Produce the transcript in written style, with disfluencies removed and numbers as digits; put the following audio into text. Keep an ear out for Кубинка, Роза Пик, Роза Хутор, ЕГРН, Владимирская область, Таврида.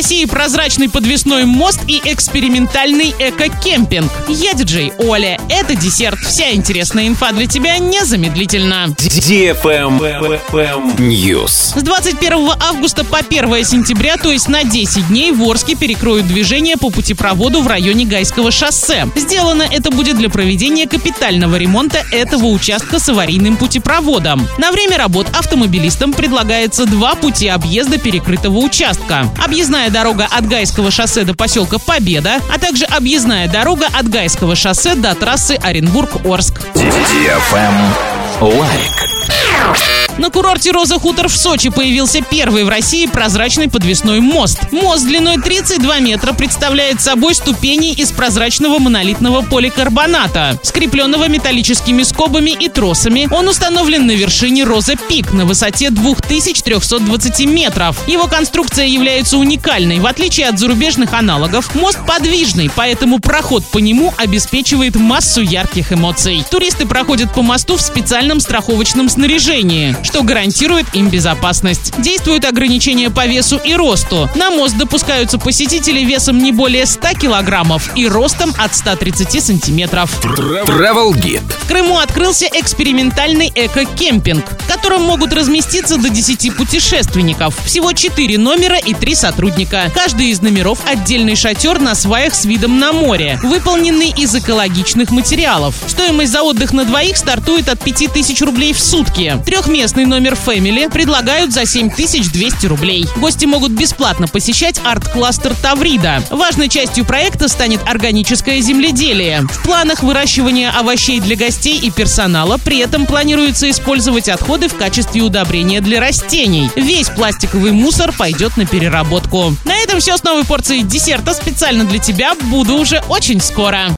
России прозрачный подвесной мост и экспериментальный эко-кемпинг. Я диджей Оля. Это десерт. Вся интересная инфа для тебя незамедлительно. News. С 21 августа по 1 сентября, то есть на 10 дней, в Орске перекроют движение по путепроводу в районе Гайского шоссе. Сделано это будет для проведения капитального ремонта этого участка с аварийным путепроводом. На время работ автомобилистам предлагается два пути объезда перекрытого участка. Объездная дорога от Гайского шоссе до поселка Победа, а также объездная дорога от Гайского шоссе до трассы Оренбург-Орск. На курорте «Роза Хутор» в Сочи появился первый в России прозрачный подвесной мост. Мост длиной 32 метра представляет собой ступени из прозрачного монолитного поликарбоната, скрепленного металлическими скобами и тросами. Он установлен на вершине «Роза Пик» на высоте 2320 метров. Его конструкция является уникальной. В отличие от зарубежных аналогов, мост подвижный, поэтому проход по нему обеспечивает массу ярких эмоций. Туристы проходят по мосту в специальном страховочном снаряжении, что гарантирует им безопасность. Действуют ограничения по весу и росту. На мост допускаются посетители весом не более 100 килограммов и ростом от 130 сантиметров. Travel Guide. В Крыму открылся экспериментальный эко-кемпинг, в котором могут разместиться до 10 путешественников. Всего 4 номера и 3 сотрудника. Каждый из номеров отдельный шатер на сваях с видом на море, выполненный из экологичных материалов. Стоимость за отдых на двоих стартует от 5000 рублей в сутки. Трехместный номер «Фэмили» предлагают за 7200 рублей. Гости могут бесплатно посещать арт-кластер «Таврида». Важной частью проекта станет органическое земледелие. В планах выращивания овощей для гостей и персонала при этом планируется использовать отходы в качестве удобрения для растений. Весь пластиковый мусор пойдет на переработку. На этом все с новой порцией десерта специально для тебя. Буду уже очень скоро.